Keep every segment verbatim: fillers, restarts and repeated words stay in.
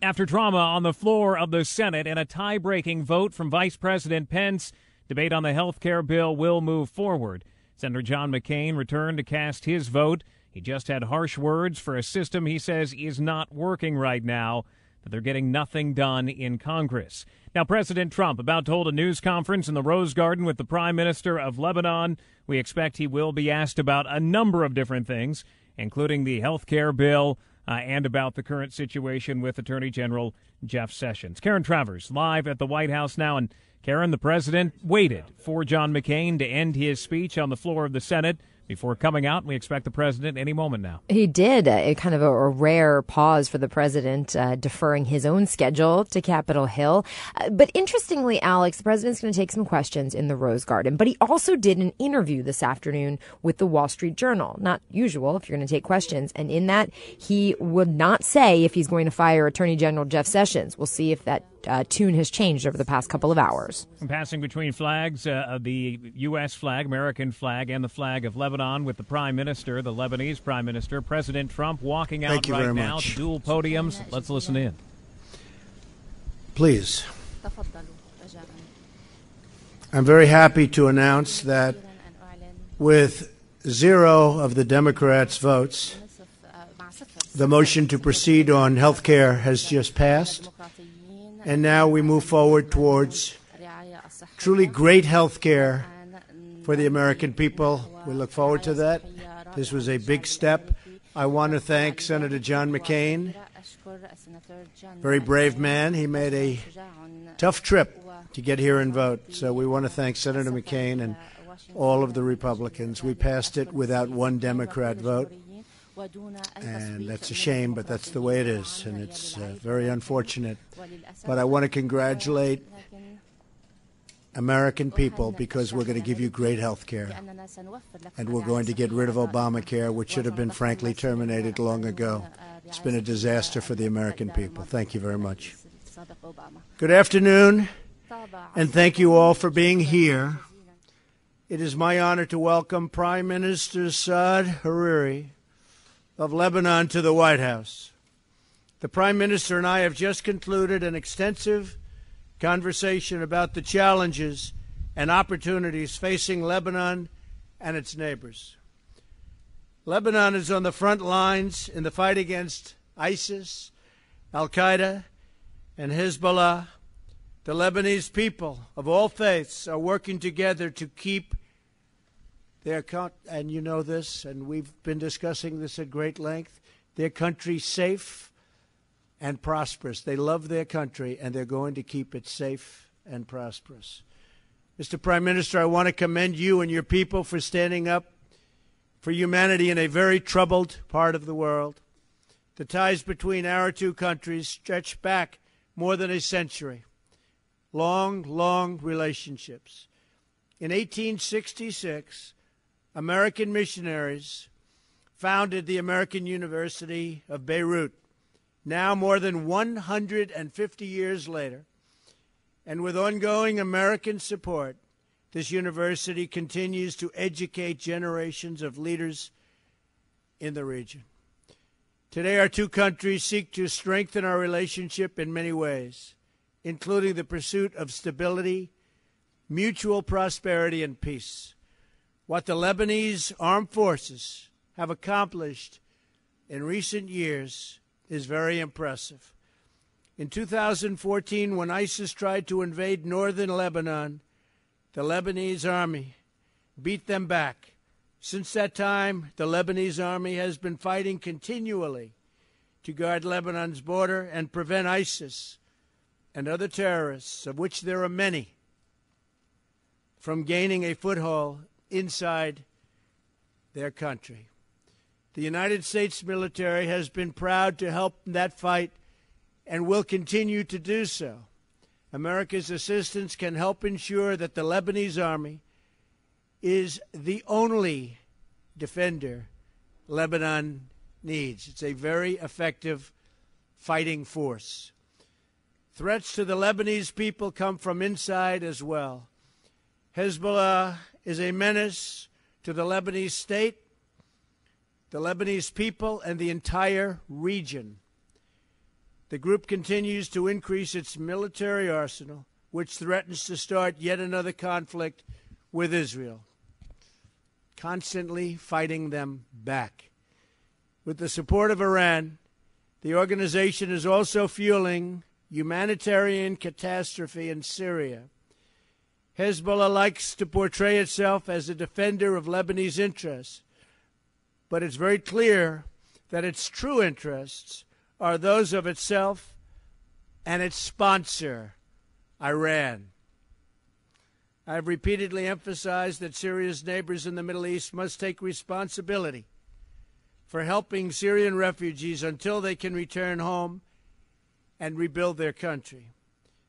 After drama on the floor of the Senate and a tie-breaking vote from Vice President Pence, debate on the health care bill will move forward. Senator John McCain returned to cast his vote. He just had harsh words for a system he says is not working right now, that they're getting nothing done in Congress. Now, President Trump about to hold a news conference in the Rose Garden with the Prime Minister of Lebanon. We expect he will be asked about a number of different things, including the health care bill uh, and about the current situation with Attorney General Jeff Sessions. Karen Travers live at the White House now. And Karen, the president waited for John McCain to end his speech on the floor of the Senate before coming out. We expect the president any moment now. He did a, a kind of a, a rare pause for the president, uh, deferring his own schedule to Capitol Hill. Uh, but interestingly, Alex, the president's going to take some questions in the Rose Garden. But he also did an interview this afternoon with the Wall Street Journal. Not usual if you're going to take questions. And in that, he would not say if he's going to fire Attorney General Jeff Sessions. We'll see if that Uh, tune has changed over the past couple of hours. Passing between flags, uh, the U S flag, American flag, and the flag of Lebanon with the Prime Minister, the Lebanese Prime Minister, President Trump, walking out Thank you right very now much. To dual podiums. Let's listen in. Please. I'm very happy to announce that with zero of the Democrats' votes, the motion to proceed on health care has just passed. And now we move forward towards truly great health care for the American people. We look forward to that. This was a big step. I want to thank Senator John McCain, very brave man. He made a tough trip to get here and vote. So we want to thank Senator McCain and all of the Republicans. We passed it without one Democrat vote. And that's a shame, but that's the way it is, and it's uh, very unfortunate. But I want to congratulate American people because we're going to give you great health care, and we're going to get rid of Obamacare, which should have been, frankly, terminated long ago. It's been a disaster for the American people. Thank you very much. Good afternoon, and thank you all for being here. It is my honor to welcome Prime Minister Saad Hariri of Lebanon to the White House. The Prime Minister and I have just concluded an extensive conversation about the challenges and opportunities facing Lebanon and its neighbors. Lebanon is on the front lines in the fight against ISIS, Al-Qaeda, and Hezbollah. The Lebanese people of all faiths are working together to keep Their count, and you know this, and we've been discussing this at great length, their country safe and prosperous. They love their country, and they're going to keep it safe and prosperous. Mister Prime Minister, I want to commend you and your people for standing up for humanity in a very troubled part of the world. The ties between our two countries stretch back more than a century. Long, long relationships. In eighteen sixty-six, American missionaries founded the American University of Beirut, now more than one hundred fifty years later. And with ongoing American support, this university continues to educate generations of leaders in the region. Today, our two countries seek to strengthen our relationship in many ways, including the pursuit of stability, mutual prosperity, and peace. What the Lebanese armed forces have accomplished in recent years is very impressive. In two thousand fourteen, when ISIS tried to invade northern Lebanon, the Lebanese army beat them back. Since that time, the Lebanese army has been fighting continually to guard Lebanon's border and prevent ISIS and other terrorists, of which there are many, from gaining a foothold inside their country. The United States military has been proud to help in that fight and will continue to do so. America's assistance can help ensure that the Lebanese army is the only defender Lebanon needs. It's a very effective fighting force. Threats to the Lebanese people come from inside as well. Hezbollah is a menace to the Lebanese state, the Lebanese people, and the entire region. The group continues to increase its military arsenal, which threatens to start yet another conflict with Israel, constantly fighting them back. With the support of Iran, the organization is also fueling humanitarian catastrophe in Syria. Hezbollah likes to portray itself as a defender of Lebanese interests, but it's very clear that its true interests are those of itself and its sponsor, Iran. I have repeatedly emphasized that Syria's neighbors in the Middle East must take responsibility for helping Syrian refugees until they can return home and rebuild their country.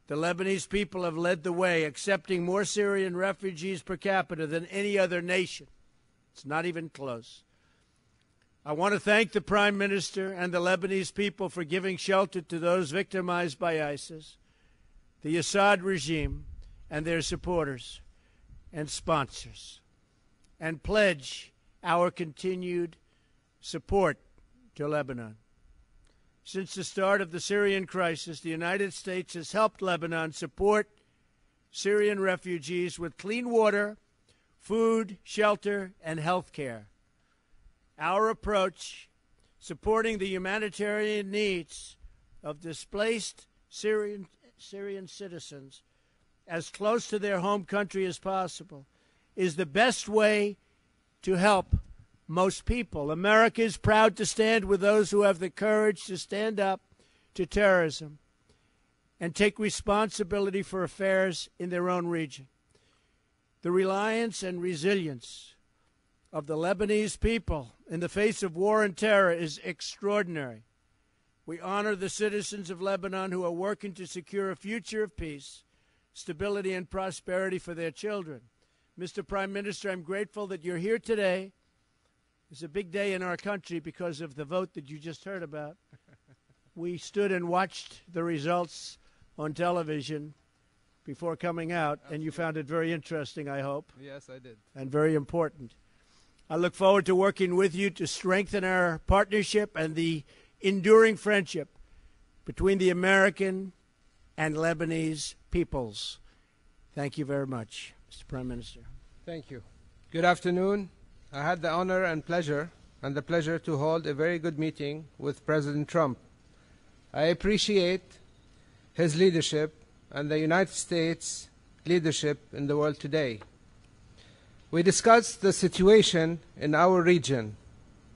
The Lebanese people have led the way, accepting more Syrian refugees per capita than any other nation. It's not even close. I want to thank the Prime Minister and the Lebanese people for giving shelter to those victimized by ISIS, the Assad regime, and their supporters and sponsors, and pledge our continued support to Lebanon. Since the start of the Syrian crisis, the United States has helped Lebanon support Syrian refugees with clean water, food, shelter, and health care. Our approach, supporting the humanitarian needs of displaced Syrian, Syrian citizens as close to their home country as possible, is the best way to help most people. America is proud to stand with those who have the courage to stand up to terrorism and take responsibility for affairs in their own region. The reliance and resilience of the Lebanese people in the face of war and terror is extraordinary. We honor the citizens of Lebanon who are working to secure a future of peace, stability, and prosperity for their children. Mister Prime Minister, I'm grateful that you're here today. It's a big day in our country because of the vote that you just heard about. We stood and watched the results on television before coming out, and you found it very interesting, I hope. Yes, I did. And very important. I look forward to working with you to strengthen our partnership and the enduring friendship between the American and Lebanese peoples. Thank you very much, Mister Prime Minister. Thank you. Good afternoon. I had the honor and pleasure and the pleasure to hold a very good meeting with President Trump. I appreciate his leadership and the United States leadership in the world today. We discussed the situation in our region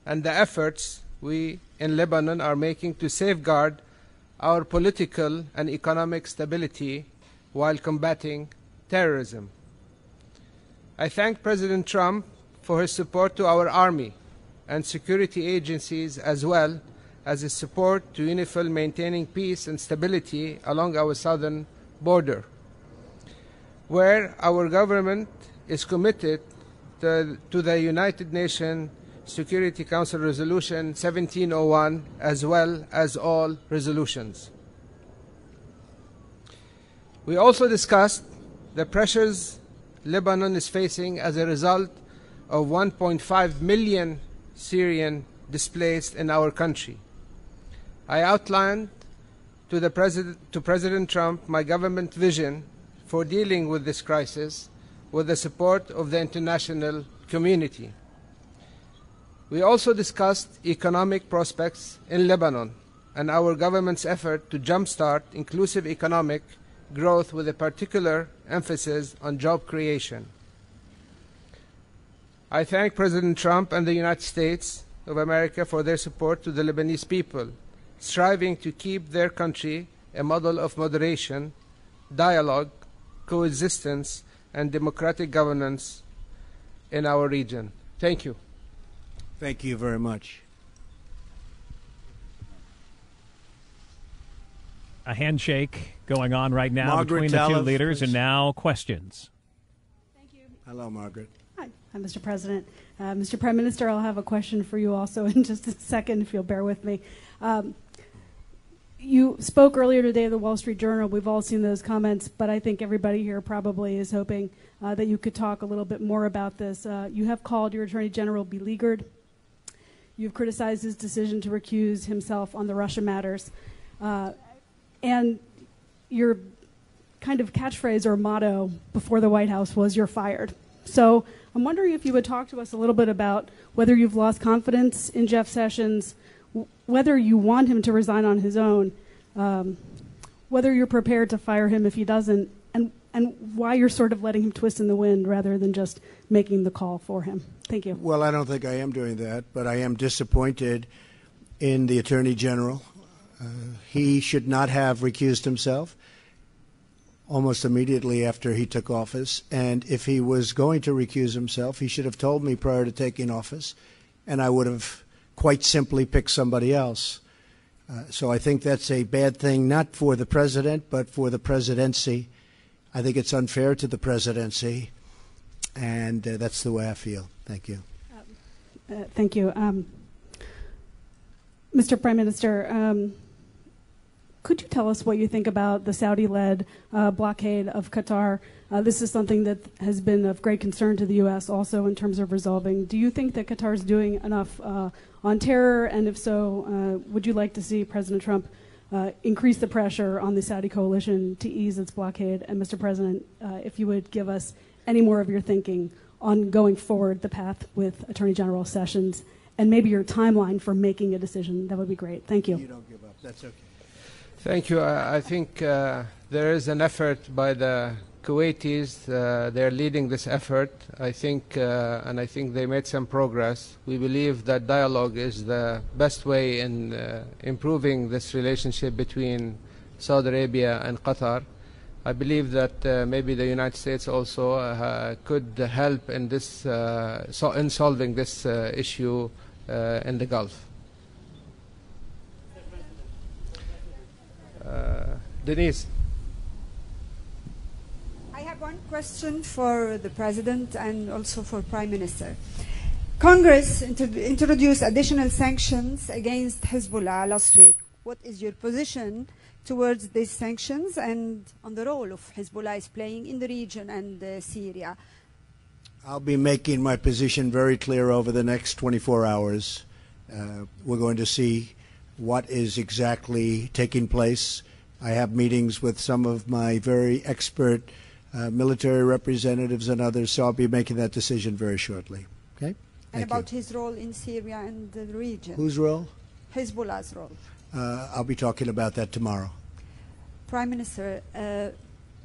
and the efforts we in Lebanon are making to safeguard our political and economic stability while combating terrorism. I thank President Trump for his support to our Army and security agencies, as well as his support to UNIFIL maintaining peace and stability along our southern border, where our government is committed to, to the United Nations Security Council Resolution seventeen oh one, as well as all resolutions. We also discussed the pressures Lebanon is facing as a result of one point five million Syrian displaced in our country. I outlined to, the President, to President Trump my government vision for dealing with this crisis with the support of the international community. We also discussed economic prospects in Lebanon and our government's effort to jumpstart inclusive economic growth with a particular emphasis on job creation. I thank President Trump and the United States of America for their support to the Lebanese people, striving to keep their country a model of moderation, dialogue, coexistence, and democratic governance in our region. Thank you. Thank you very much. a handshake going on right now Margaret between the two leaders, please. And now questions. Thank you. Hello, Margaret. Hi, Hi Mister President. Uh, Mister Prime Minister, I'll have a question for you also in just a second, if you'll bear with me. Um, you spoke earlier today in the Wall Street Journal. We've all seen those comments, but I think everybody here probably is hoping uh, that you could talk a little bit more about this. Uh, you have called your Attorney General beleaguered. You've criticized his decision to recuse himself on the Russia matters. Uh, and your kind of catchphrase or motto before the White House was, "You're fired." So I'm wondering if you would talk to us a little bit about whether you've lost confidence in Jeff Sessions, w whether you want him to resign on his own, um, whether you're prepared to fire him if he doesn't, and, and why you're sort of letting him twist in the wind rather than just making the call for him. Thank you. Well, I don't think I am doing that, but I am disappointed in the Attorney General. Uh, he should not have recused himself almost immediately after he took office. And if he was going to recuse himself, he should have told me prior to taking office, and I would have quite simply picked somebody else. Uh, so I think that's a bad thing, not for the president, but for the presidency. I think it's unfair to the presidency, and uh, that's the way I feel. Thank you. Um, uh, thank you. Um, Mister Prime Minister, um, could you tell us what you think about the Saudi-led uh, blockade of Qatar? Uh, this is something that has been of great concern to the U S also in terms of resolving. Do you think that Qatar is doing enough uh, on terror? And if so, uh, would you like to see President Trump uh, increase the pressure on the Saudi coalition to ease its blockade? And Mister President, uh, if you would give us any more of your thinking on going forward the path with Attorney General Sessions and maybe your timeline for making a decision, that would be great. Thank you. You don't give up. That's okay. Thank you. I, I think uh, there is an effort by the Kuwaitis. Uh, they're leading this effort, I think, uh, and I think they made some progress. We believe that dialogue is the best way in uh, improving this relationship between Saudi Arabia and Qatar. I believe that uh, maybe the United States also uh, could help in this, uh, so in solving this uh, issue uh, in the Gulf. Uh, Denise. I have one question for the President and also for Prime Minister. Congress introduced additional sanctions against Hezbollah last week. What is your position towards these sanctions and on the role of Hezbollah is playing in the region and uh, Syria? I'll be making my position very clear over the next twenty-four hours. Uh, we're going to see what is exactly taking place. I have meetings with some of my very expert uh, military representatives and others, so I'll be making that decision very shortly. Okay? And Thank about you. His role in Syria and the region. Whose role? Hezbollah's role. Uh, I'll be talking about that tomorrow. Prime Minister, uh,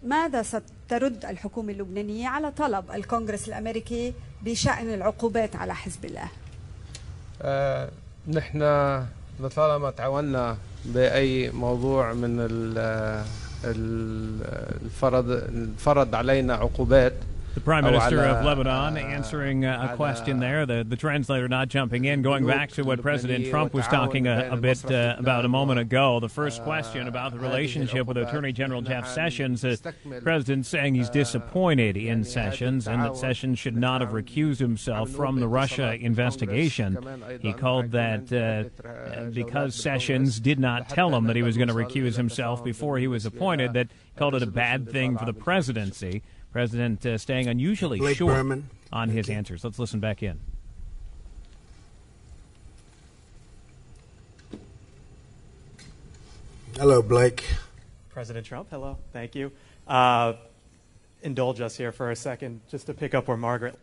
ماذا سترد الحكومة اللبنانية على طلب الكونغرس الأمريكي بشأن العقوبات على حزب الله؟ uh, نحن لطالما تعاوننا بأي موضوع من الفرض الفرض علينا عقوبات. The Prime Minister of Lebanon answering a question there, the, the translator not jumping in, going back to what President Trump was talking a, a bit uh, about a moment ago. The first question about the relationship with Attorney General Jeff Sessions, the President saying he's disappointed in Sessions and that Sessions should not have recused himself from the Russia investigation. He called that uh, because Sessions did not tell him that he was going to recuse himself before he was appointed, that called it a bad thing for the presidency. President uh, staying unusually Blake short Berman. on his answers. Let's listen back in. Hello, Blake. President Trump, hello. Thank you. Uh, indulge us here for a second just to pick up where Margaret.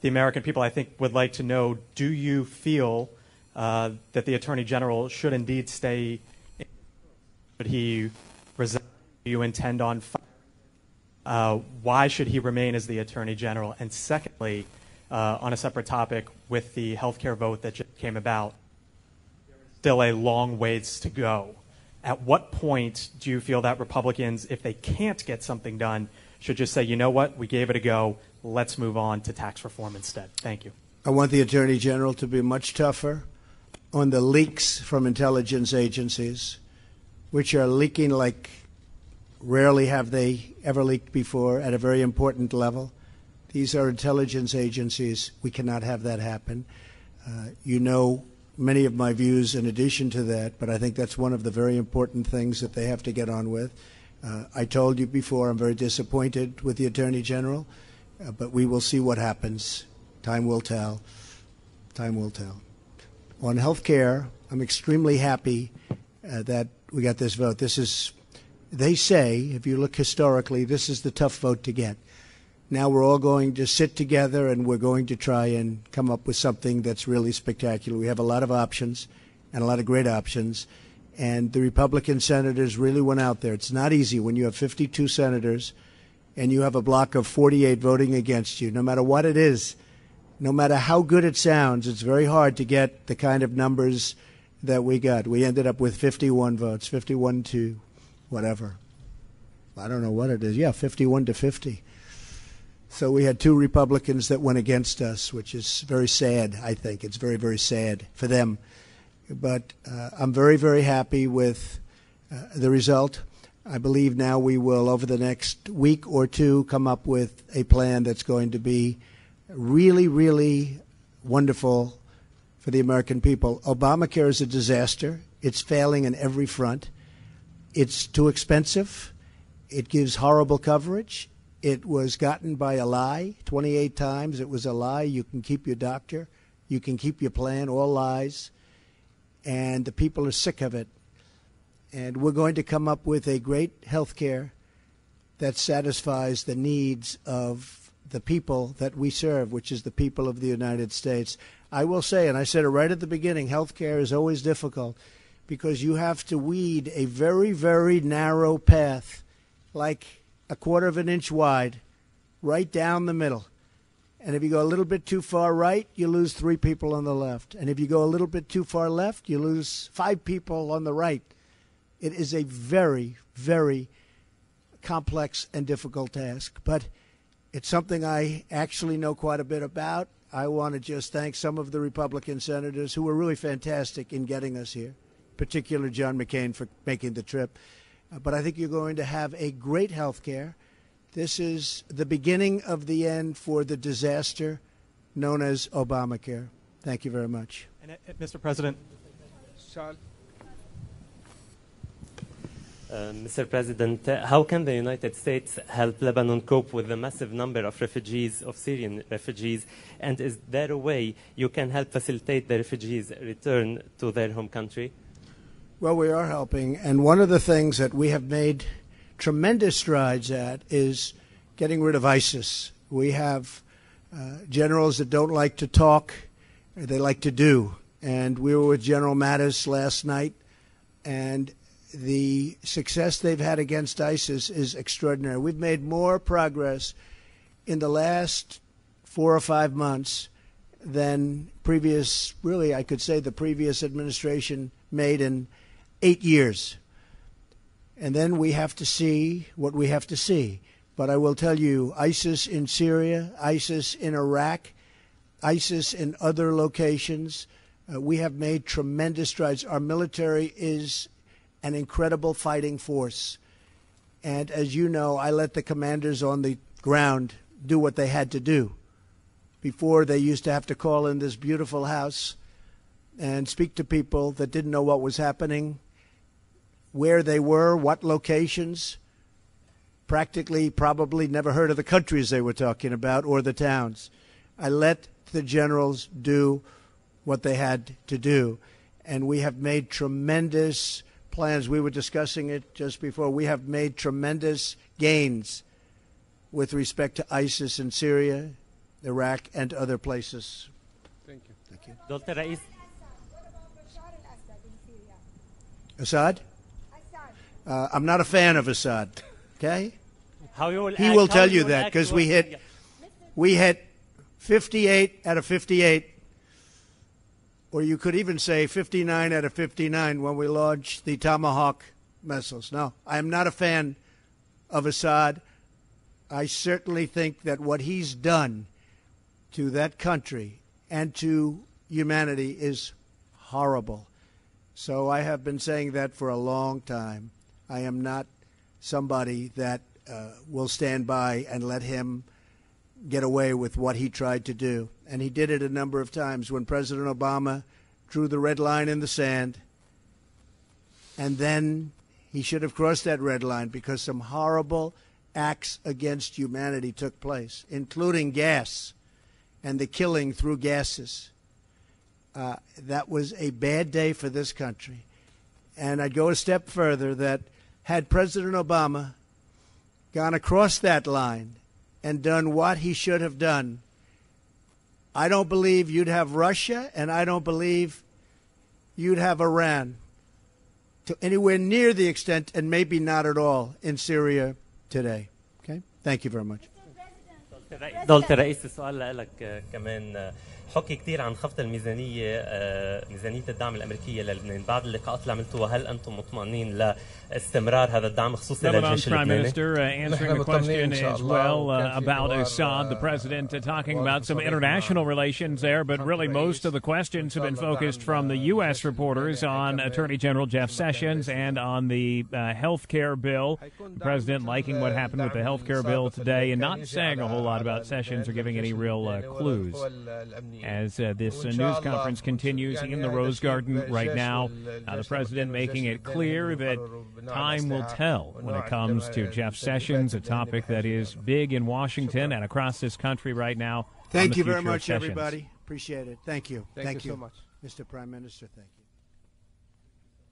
The American people, I think, would like to know, do you feel uh, that the Attorney General should indeed stay? Should he resign? Do you intend on firing? Uh, why should he remain as the Attorney General? And secondly, uh, on a separate topic, with the health care vote that just came about, still a long ways to go. At what point do you feel that Republicans, if they can't get something done, should just say, you know what, we gave it a go, let's move on to tax reform instead? Thank you. I want the Attorney General to be much tougher on the leaks from intelligence agencies. which are leaking like rarely have they ever leaked before at a very important level. These are intelligence agencies. We cannot have that happen. Uh, you know many of my views in addition to that, but I think that's one of the very important things that they have to get on with. Uh, I told you before I'm very disappointed with the Attorney General, uh, but we will see what happens. Time will tell. Time will tell. On health care, I'm extremely happy uh, that we got this vote. This is, they say, if you look historically, this is the tough vote to get. Now we're all going to sit together and we're going to try and come up with something that's really spectacular. We have a lot of options and a lot of great options. And the Republican senators really went out there. It's not easy when you have fifty-two senators and you have a block of forty-eight voting against you. No matter what it is, no matter how good it sounds, it's very hard to get the kind of numbers that we got. We ended up with fifty-one votes, fifty-one to whatever. I don't know what it is. Yeah, fifty-one to fifty. So we had two Republicans that went against us, which is very sad, I think. It's very, very sad for them. But uh, I'm very, very happy with uh, the result. I believe now we will, over the next week or two, come up with a plan that's going to be really, really wonderful for the American people. Obamacare is a disaster. It's failing on every front. It's too expensive. It gives horrible coverage. It was gotten by a lie twenty-eight times. It was a lie. You can keep your doctor. You can keep your plan, all lies. And the people are sick of it. And we're going to come up with a great health care that satisfies the needs of the people that we serve, which is the people of the United States. I will say, and I said it right at the beginning, health care is always difficult because you have to weed a very, very narrow path like a quarter of an inch wide, right down the middle. And if you go a little bit too far right, you lose three people on the left. And if you go a little bit too far left, you lose five people on the right. It is a very, very complex and difficult task. But it's something I actually know quite a bit about. I want to just thank some of the Republican senators who were really fantastic in getting us here, particularly John McCain for making the trip. But I think you're going to have a great health care. This is the beginning of the end for the disaster known as Obamacare. Thank you very much. And, uh, Mister President. Sean. Uh, Mister President, uh, how can the United States help Lebanon cope with the massive number of refugees, of Syrian refugees? And is there a way you can help facilitate the refugees' return to their home country? Well, we are helping, and one of the things that we have made tremendous strides at is getting rid of ISIS. We have uh, generals that don't like to talk, they like to do. And we were with General Mattis last night, and the success they've had against ISIS is extraordinary. We've made more progress in the last four or five months than previous, really I could say the previous administration made in eight years. And then we have to see what we have to see. But I will tell you, ISIS in Syria, ISIS in Iraq, ISIS in other locations, uh, we have made tremendous strides. Our military is an incredible fighting force. And as you know, I let the commanders on the ground do what they had to do. Before, they used to have to call in this beautiful house and speak to people that didn't know what was happening, where they were, what locations, practically probably never heard of the countries they were talking about or the towns. I let the generals do what they had to do, and we have made tremendous plans. We were discussing it just before. We have made tremendous gains with respect to ISIS in Syria, Iraq, and other places. Thank you. Thank you. Doctor Rais. Assad? Uh, I'm not a fan of Assad, okay? How you will he act, will tell you, you that because we hit, we hit fifty-eight out of fifty-eight, or you could even say fifty-nine out of fifty-nine when we launched the Tomahawk missiles. No, I am not a fan of Assad. I certainly think that what he's done to that country and to humanity is horrible. So I have been saying that for a long time. I am not somebody that uh, will stand by and let him get away with what he tried to do. And he did it a number of times. When President Obama drew the red line in the sand, and then he should have crossed that red line because some horrible acts against humanity took place, including gas and the killing through gases. Uh, that was a bad day for this country. And I'd go a step further that had President Obama gone across that line and done what he should have done, I don't believe you'd have Russia, and I don't believe you'd have Iran to anywhere near the extent, and maybe not at all, in Syria today. Okay? Thank you very much. دولة الرئيس السؤال لك كمان حكي كثير عن خفض الميزانية ميزانية الدعم الأمريكية للبنان بعد اللقاءات اللي عملتوها هل أنتم مطمئنين لاستمرار هذا الدعم خصوصا للجيش اللبناني؟ Answering the question as well about Assad, the president talking about some international relations there, but really most of the questions have been focused from the U S reporters on Attorney General Jeff Sessions and on the health care bill. The president liking what happened with the health care bill today and not saying a whole lot about Sessions or giving any real uh, clues. As uh, this uh, news conference continues in the Rose Garden right now, uh, the president making it clear that time will tell when it comes to Jeff Sessions, a topic that is big in Washington and across this country right now. Thank you very much, everybody. Appreciate it. Thank you. Thank, thank you so much. Mister Prime Minister, thank you.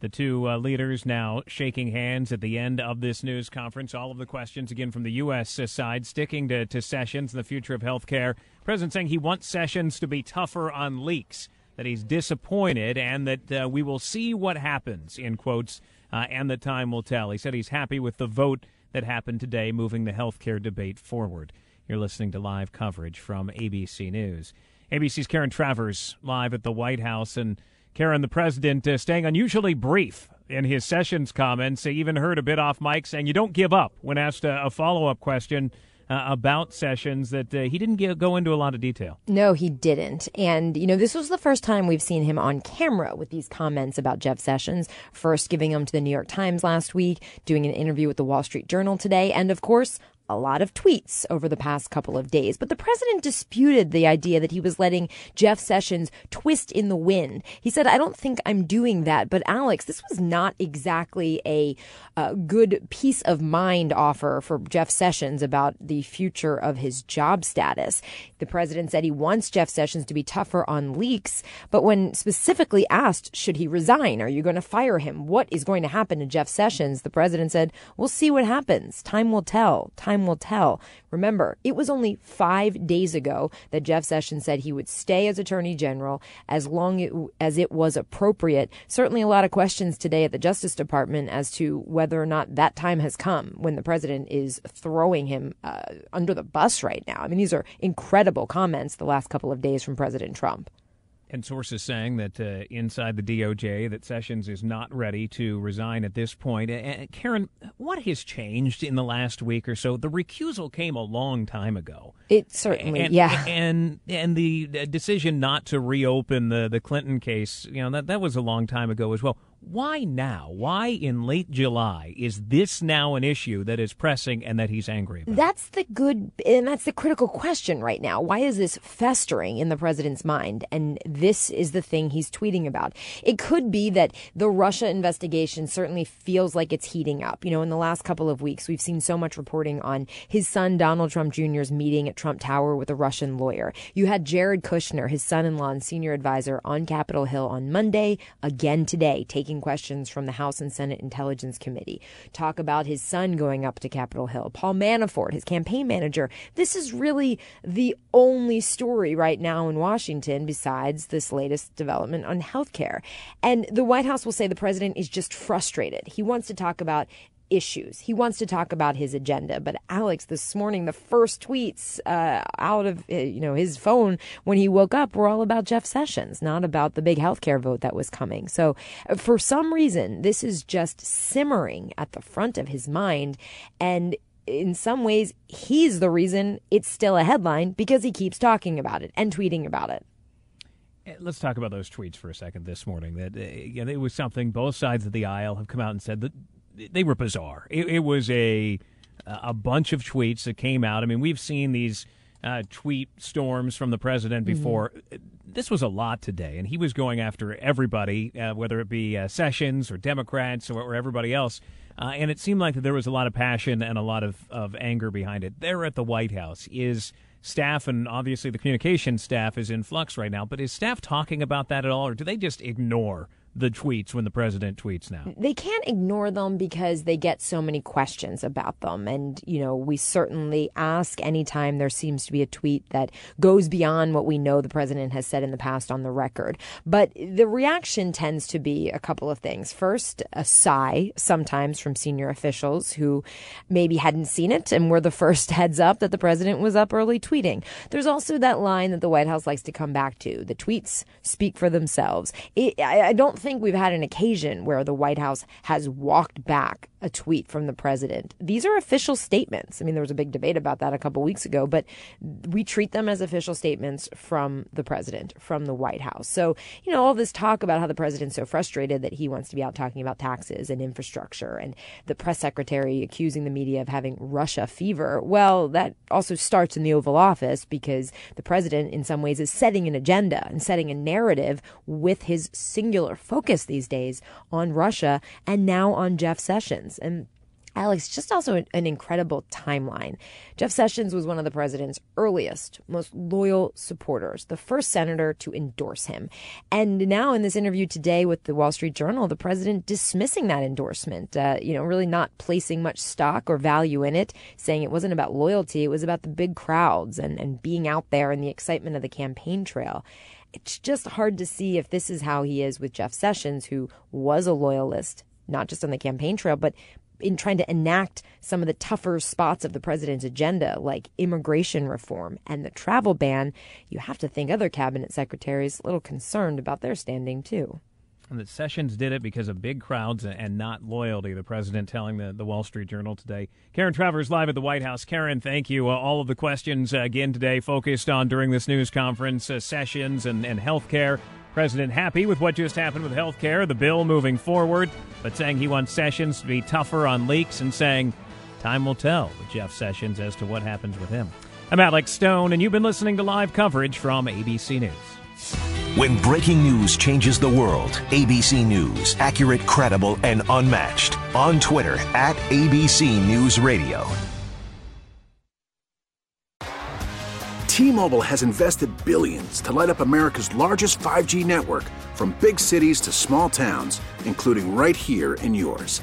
The two uh, leaders now shaking hands at the end of this news conference. All of the questions, again, from the U S side, sticking to, to Sessions and the future of health care. The president saying he wants Sessions to be tougher on leaks, that he's disappointed, and that uh, we will see what happens, in quotes, uh, and that time will tell. He said he's happy with the vote that happened today, moving the health care debate forward. You're listening to live coverage from A B C News. A B C's Karen Travers live at the White House, and Karen, the president uh, staying unusually brief in his Sessions comments. I even heard a bit off mic saying you don't give up when asked a, a follow-up question uh, about Sessions, that uh, he didn't get, go into a lot of detail. No, he didn't. And, you know, this was the first time we've seen him on camera with these comments about Jeff Sessions, first giving them to the New York Times last week, doing an interview with the Wall Street Journal today, and, of course, a lot of tweets over the past couple of days. But the president disputed the idea that he was letting Jeff Sessions twist in the wind. He said, I don't think I'm doing that. But, Alex, this was not exactly a uh, good peace of mind offer for Jeff Sessions about the future of his job status. The president said he wants Jeff Sessions to be tougher on leaks. But when specifically asked, should he resign? Are you going to fire him? What is going to happen to Jeff Sessions? The president said, we'll see what happens. Time will tell. Time Time will tell. Remember, it was only five days ago that Jeff Sessions said he would stay as Attorney General as long as it was appropriate. Certainly a lot of questions today at the Justice Department as to whether or not that time has come when the president is throwing him uh, under the bus right now. I mean, these are incredible comments the last couple of days from President Trump. And sources saying that uh, inside the D O J that Sessions is not ready to resign at this point. And Karen, what has changed in the last week or so? The recusal came a long time ago. It certainly, and, yeah. And and the decision not to reopen the, the Clinton case, you know, that, that was a long time ago as well. Why now? Why in late July is this now an issue that is pressing and that he's angry about? That's the good, and that's the critical question right now. Why is this festering in the president's mind? And this is the thing he's tweeting about. It could be that the Russia investigation certainly feels like it's heating up. You know, in the last couple of weeks, we've seen so much reporting on his son, Donald Trump Junior's meeting at Trump Tower with a Russian lawyer. You had Jared Kushner, his son-in-law and senior advisor, on Capitol Hill on Monday, again today, taking questions from the House and Senate Intelligence Committee. Talk about his son going up to Capitol Hill. Paul Manafort, his campaign manager. This is really the only story right now in Washington besides this latest development on health care. And the White House will say the president is just frustrated. He wants to talk about issues. He wants to talk about his agenda. But Alex, this morning, the first tweets uh, out of uh, you know his phone when he woke up were all about Jeff Sessions, not about the big health care vote that was coming. So uh, for some reason, this is just simmering at the front of his mind. And in some ways, he's the reason it's still a headline because he keeps talking about it and tweeting about it. Let's talk about those tweets for a second this morning. That again, it was something both sides of the aisle have come out and said that they were bizarre. It, it was a a bunch of tweets that came out. I mean, we've seen these uh, tweet storms from the president before. Mm-hmm. This was a lot today, and he was going after everybody, uh, whether it be uh, Sessions or Democrats or, or everybody else. Uh, and it seemed like that there was a lot of passion and a lot of, of anger behind it. There at the White House is staff, and obviously the communications staff is in flux right now, but is staff talking about that at all, or do they just ignore the tweets when the president tweets now? They can't ignore them because they get so many questions about them. And, you know, we certainly ask anytime there seems to be a tweet that goes beyond what we know the president has said in the past on the record. But the reaction tends to be a couple of things. First, a sigh sometimes from senior officials who maybe hadn't seen it and were the first heads up that the president was up early tweeting. There's also that line that the White House likes to come back to. The tweets speak for themselves. It, I, I don't think we've had an occasion where the White House has walked back a tweet from the president. These are official statements. I mean, there was a big debate about that a couple weeks ago, but we treat them as official statements from the president, from the White House. So, you know, all this talk about how the president's so frustrated that he wants to be out talking about taxes and infrastructure, and the press secretary accusing the media of having Russia fever. Well, that also starts in the Oval Office, because the president in some ways is setting an agenda and setting a narrative with his singular focus. focus these days on Russia and now on Jeff Sessions. And Alex, just also an, an incredible timeline. Jeff Sessions was one of the president's earliest, most loyal supporters, the first senator to endorse him. And now in this interview today with the Wall Street Journal, the president dismissing that endorsement, uh, you know, really not placing much stock or value in it, saying it wasn't about loyalty. It was about the big crowds and, and being out there and the excitement of the campaign trail. It's just hard to see if this is how he is with Jeff Sessions, who was a loyalist, not just on the campaign trail, but in trying to enact some of the tougher spots of the president's agenda, like immigration reform and the travel ban. You have to think other cabinet secretaries a little concerned about their standing, too. And that Sessions did it because of big crowds and not loyalty, the president telling the, the Wall Street Journal today. Karen Travers live at the White House. Karen, thank you. Uh, all of the questions uh, again today focused on during this news conference, uh, Sessions and, and health care. President happy with what just happened with health care, the bill moving forward, but saying he wants Sessions to be tougher on leaks, and saying time will tell with Jeff Sessions as to what happens with him. I'm Alex Stone, and you've been listening to live coverage from A B C News. When breaking news changes the world, A B C News, accurate, credible, and unmatched. On Twitter, at A B C News Radio. T-Mobile has invested billions to light up America's largest five G network, from big cities to small towns, including right here in yours.